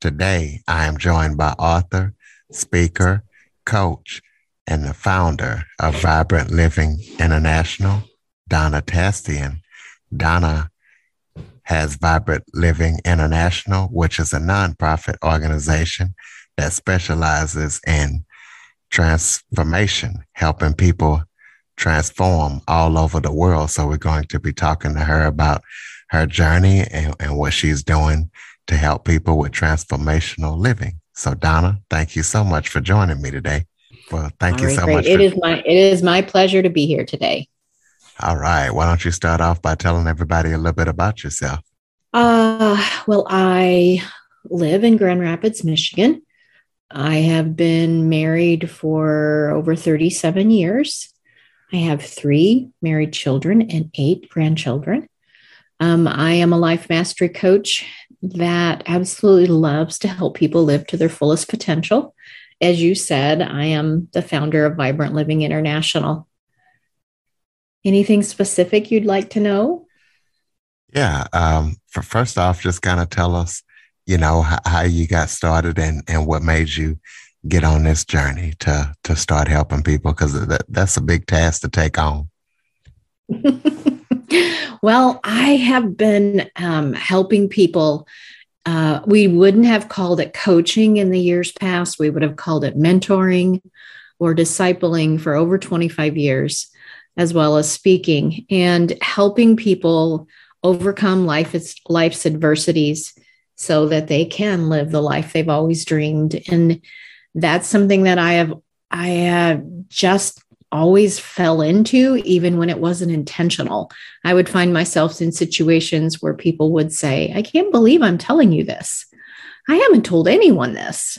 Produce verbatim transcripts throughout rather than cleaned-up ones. Today, I am joined by author, speaker, coach, and the founder of Vibrant Living International, Donna Tashjian. Donna has Vibrant Living International, which is a nonprofit organization that specializes in transformation, helping people transform all over the world. So we're going to be talking to her about her journey and, and what she's doing to help people with transformational living. So Donna, thank you so much for joining me today. Well, thank you so much. It is my it is my pleasure to be here today. All right. Why don't you start off by telling everybody a little bit about yourself? Uh, well, I live in Grand Rapids, Michigan. I have been married for over thirty-seven years. I have three married children and eight grandchildren. Um, I am a life mastery coach that absolutely loves to help people live to their fullest potential. As you said, I am the founder of Vibrant Living International. Anything specific you'd like to know? Yeah. Um, for first off, just kind of tell us, you know, how, how you got started and, and what made you get on this journey to, to start helping people, because that, that's a big task to take on. Well, I have been um, helping people. Uh, we wouldn't have called it coaching in the years past. We would have called it mentoring or discipling for over twenty-five years, as well as speaking and helping people overcome life's, life's adversities so that they can live the life they've always dreamed. And that's something that I have, I have just always fell into, even when it wasn't intentional. I would find myself in situations where people would say, I can't believe I'm telling you this. I haven't told anyone this.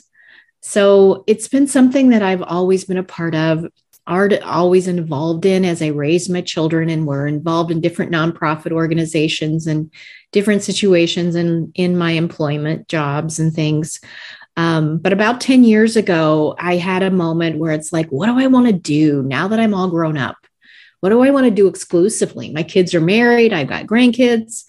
So it's been something that I've always been a part of, art, always involved in as I raised my children and were involved in different nonprofit organizations and different situations and in my employment jobs and things. Um, but about ten years ago, I had a moment where it's like, what do I want to do now that I'm all grown up? What do I want to do exclusively? My kids are married. I've got grandkids,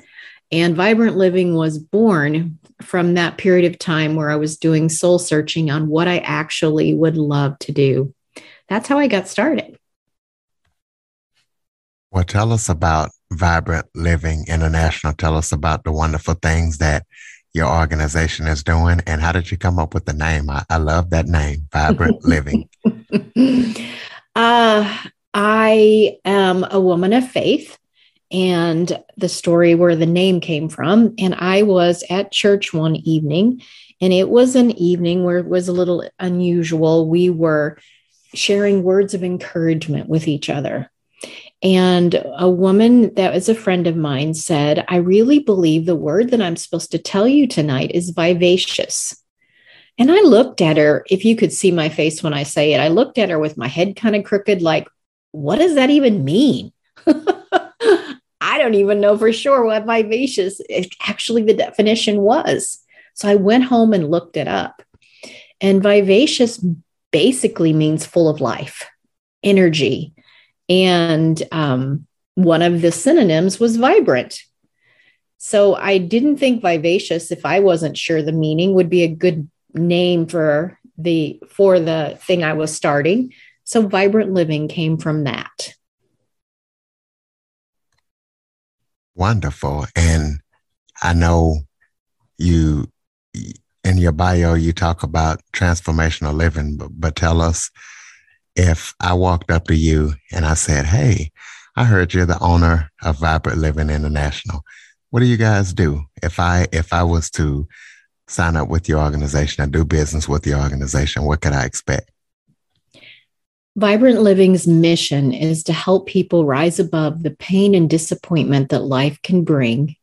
and Vibrant Living was born from that period of time where I was doing soul searching on what I actually would love to do. That's how I got started. Well, tell us about Vibrant Living International. Tell us about the wonderful things that your organization is doing, and how did you come up with the name? I, I love that name, Vibrant Living. Uh, I am a woman of faith, and the story where the name came from, and I was at church one evening, and it was an evening where it was a little unusual. We were sharing words of encouragement with each other. And a woman that was a friend of mine said, I really believe the word that I'm supposed to tell you tonight is vivacious. And I looked at her, if you could see my face when I say it, I looked at her with my head kind of crooked, like, what does that even mean? I don't even know for sure what vivacious actually the definition was. So I went home and looked it up. And vivacious basically means full of life, energy. And um, one of the synonyms was vibrant. So I didn't think vivacious, if I wasn't sure the meaning, would be a good name for the for the thing I was starting. So Vibrant Living came from that. Wonderful. And I know you, in your bio, you talk about transformational living, but, but tell us, if I walked up to you and I said, hey, I heard you're the owner of Vibrant Living International. What do you guys do? If I if I was to sign up with your organization and do business with your organization, what could I expect? Vibrant Living's mission is to help people rise above the pain and disappointment that life can bring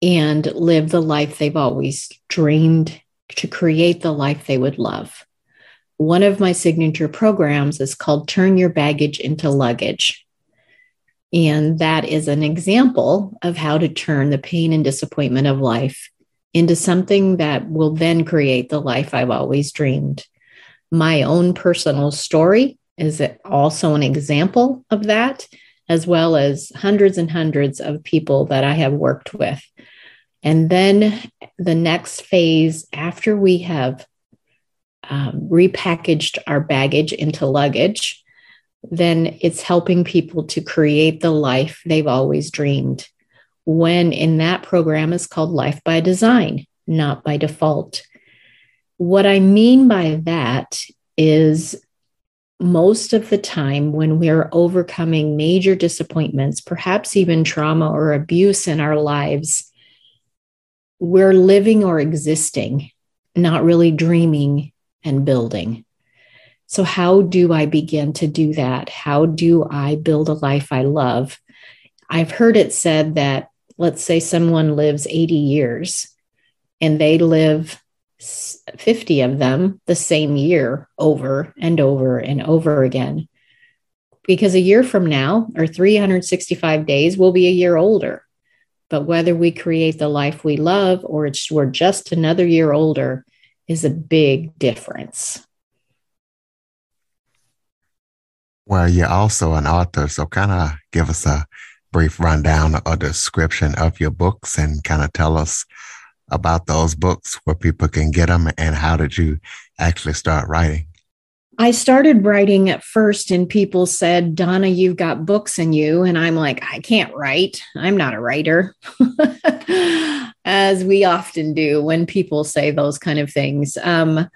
and live the life they've always dreamed to create the life they would love. One of my signature programs is called Turn Your Baggage into Luggage. And that is an example of how to turn the pain and disappointment of life into something that will then create the life I've always dreamed. My own personal story is also an example of that, as well as hundreds and hundreds of people that I have worked with. And then the next phase, after we have um, repackaged our baggage into luggage, then it's helping people to create the life they've always dreamed. When in that program is called Life by Design, Not by Default. What I mean by that is most of the time when we're overcoming major disappointments, perhaps even trauma or abuse in our lives, we're living or existing, not really dreaming and building. So how do I begin to do that? How do I build a life I love? I've heard it said that, let's say someone lives eighty years and they live fifty of them the same year over and over and over again. Because a year from now, or three hundred sixty-five days, we'll be a year older. But whether we create the life we love or it's, we're just another year older is a big difference. Well, you're also an author, so kind of give us a brief rundown or description of your books and kind of tell us about those books, where people can get them, and how did you actually start writing? I started writing at first and people said, Donna, you've got books in you. And I'm like, I can't write. I'm not a writer. As we often do when people say those kind of things. Um,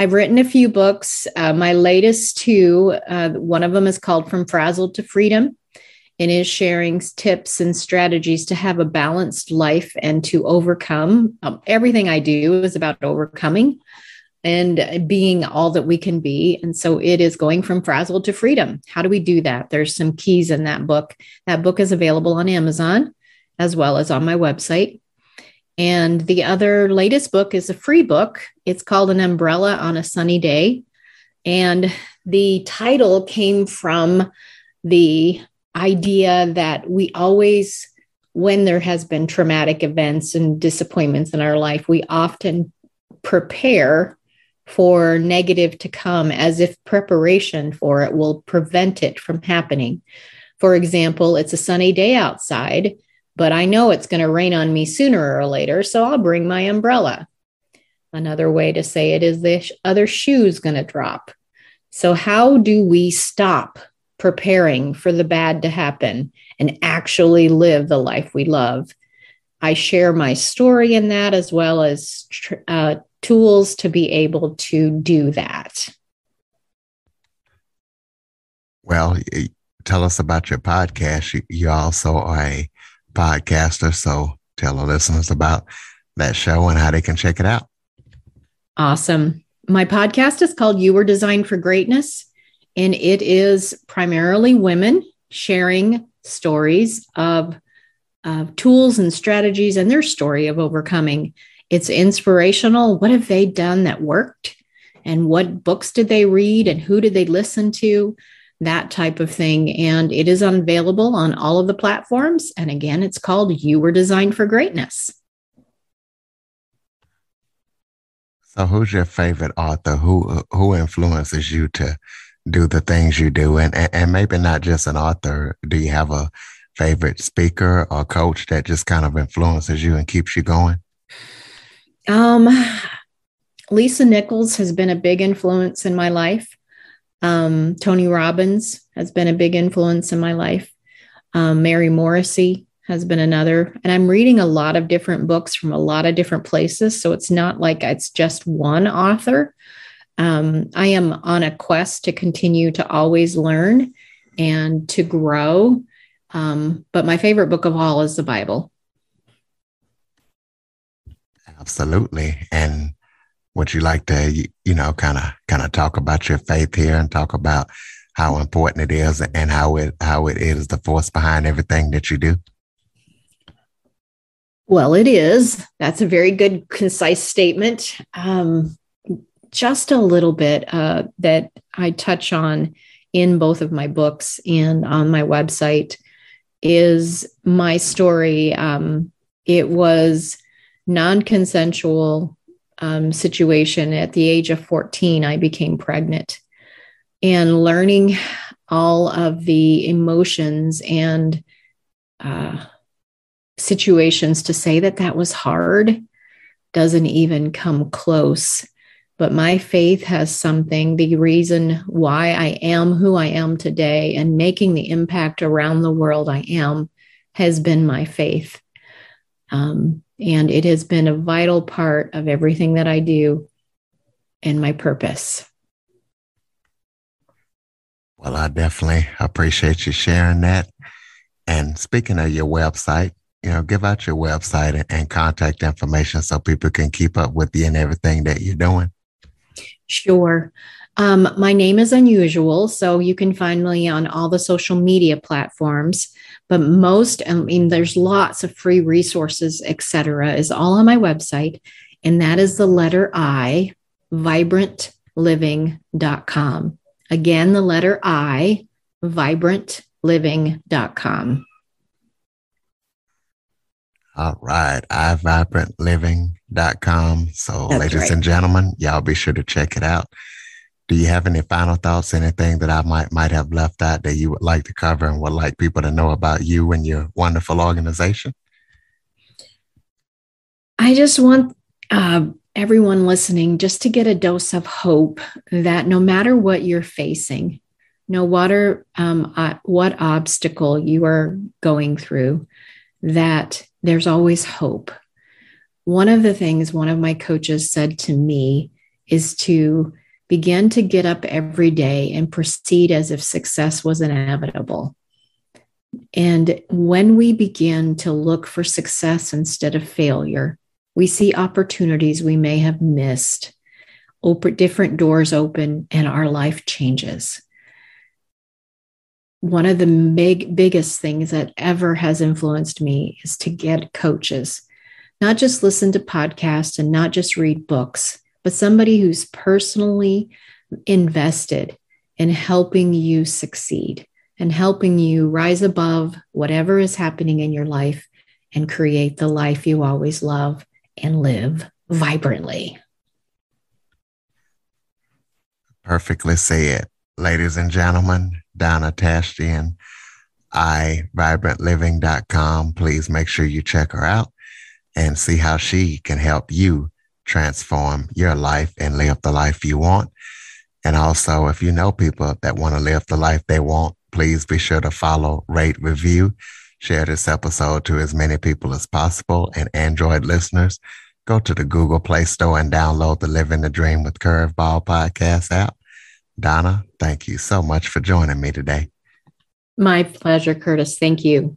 I've written a few books. Uh, my latest two, uh, one of them is called From Frazzled to Freedom and is sharing tips and strategies to have a balanced life and to overcome. Um, everything I do is about overcoming and being all that we can be. And so it is going from frazzled to freedom. How do we do that? There's some keys in that book. That book is available on Amazon as well as on my website. And the other latest book is a free book. It's called An Umbrella on a Sunny Day. And the title came from the idea that we always, when there has been traumatic events and disappointments in our life, we often prepare for negative to come as if preparation for it will prevent it from happening. For example, it's a sunny day outside, but I know it's going to rain on me sooner or later, so I'll bring my umbrella. Another way to say it is the other shoe's going to drop. So how do we stop preparing for the bad to happen and actually live the life we love? I share my story in that as well as uh, tools to be able to do that. Well, tell us about your podcast. You also are a podcaster, so tell the listeners about that show and how they can check it out. Awesome. My podcast is called You Were Designed for Greatness, and it is primarily women sharing stories of, of tools and strategies and their story of overcoming. It's inspirational. What have they done that worked? And what books did they read? And who did they listen to? That type of thing. And it is available on all of the platforms. And again, it's called You Were Designed for Greatness. So who's your favorite author? Who who influences you to do the things you do? And, and, and maybe not just an author. Do you have a favorite speaker or coach that just kind of influences you and keeps you going? Um, Lisa Nichols has been a big influence in my life. Um, Tony Robbins has been a big influence in my life. Um, Mary Morrissey has been another. And I'm reading a lot of different books from a lot of different places. So it's not like it's just one author. Um, I am on a quest to continue to always learn and to grow. Um, but my favorite book of all is the Bible. Absolutely. And would you like to, you know, kind of kind of talk about your faith here and talk about how important it is and how it how it is the force behind everything that you do? Well, it is. That's a very good, concise statement. Um, just a little bit uh, that I touch on in both of my books and on my website is my story. Um, it was non-consensual um, situation. At the age of fourteen, I became pregnant, and learning all of the emotions and uh, situations to say that that was hard doesn't even come close. But my faith has something, the reason why I am who I am today and making the impact around the world I am, has been my faith. Um, and it has been a vital part of everything that I do and my purpose. Well, I definitely appreciate you sharing that. And speaking of your website, you know, give out your website and, and contact information so people can keep up with you and everything that you're doing. Sure. Um, my name is unusual, so you can find me on all the social media platforms, but most, I mean, there's lots of free resources, et cetera, is all on my website. And that is the letter I, vibrant living dot com. Again, the letter I, vibrant living dot com. All right. i vibrant living dot com. So that's ladies right. and gentlemen, y'all be sure to check it out. Do you have any final thoughts, anything that I might might have left out that you would like to cover and would like people to know about you and your wonderful organization? I just want uh, everyone listening just to get a dose of hope that no matter what you're facing, no matter um, uh, what obstacle you are going through, that there's always hope. One of the things one of my coaches said to me is to begin to get up every day and proceed as if success was inevitable. And when we begin to look for success instead of failure, we see opportunities we may have missed, open, different doors open, and our life changes. One of the big, biggest things that ever has influenced me is to get coaches, not just listen to podcasts and not just read books, but somebody who's personally invested in helping you succeed and helping you rise above whatever is happening in your life and create the life you always love and live vibrantly. Perfectly said. Ladies and gentlemen, Donna Tashjian, i vibrant living dot com. Please make sure you check her out and see how she can help you transform your life and live the life you want. And also, if you know people that want to live the life they want, please be sure to follow, rate, review, share this episode to as many people as possible. And Android listeners, go to the Google Play Store and download the Living the Dream with Curveball podcast app. Donna, thank you so much for joining me today. My pleasure, Curtis. Thank you.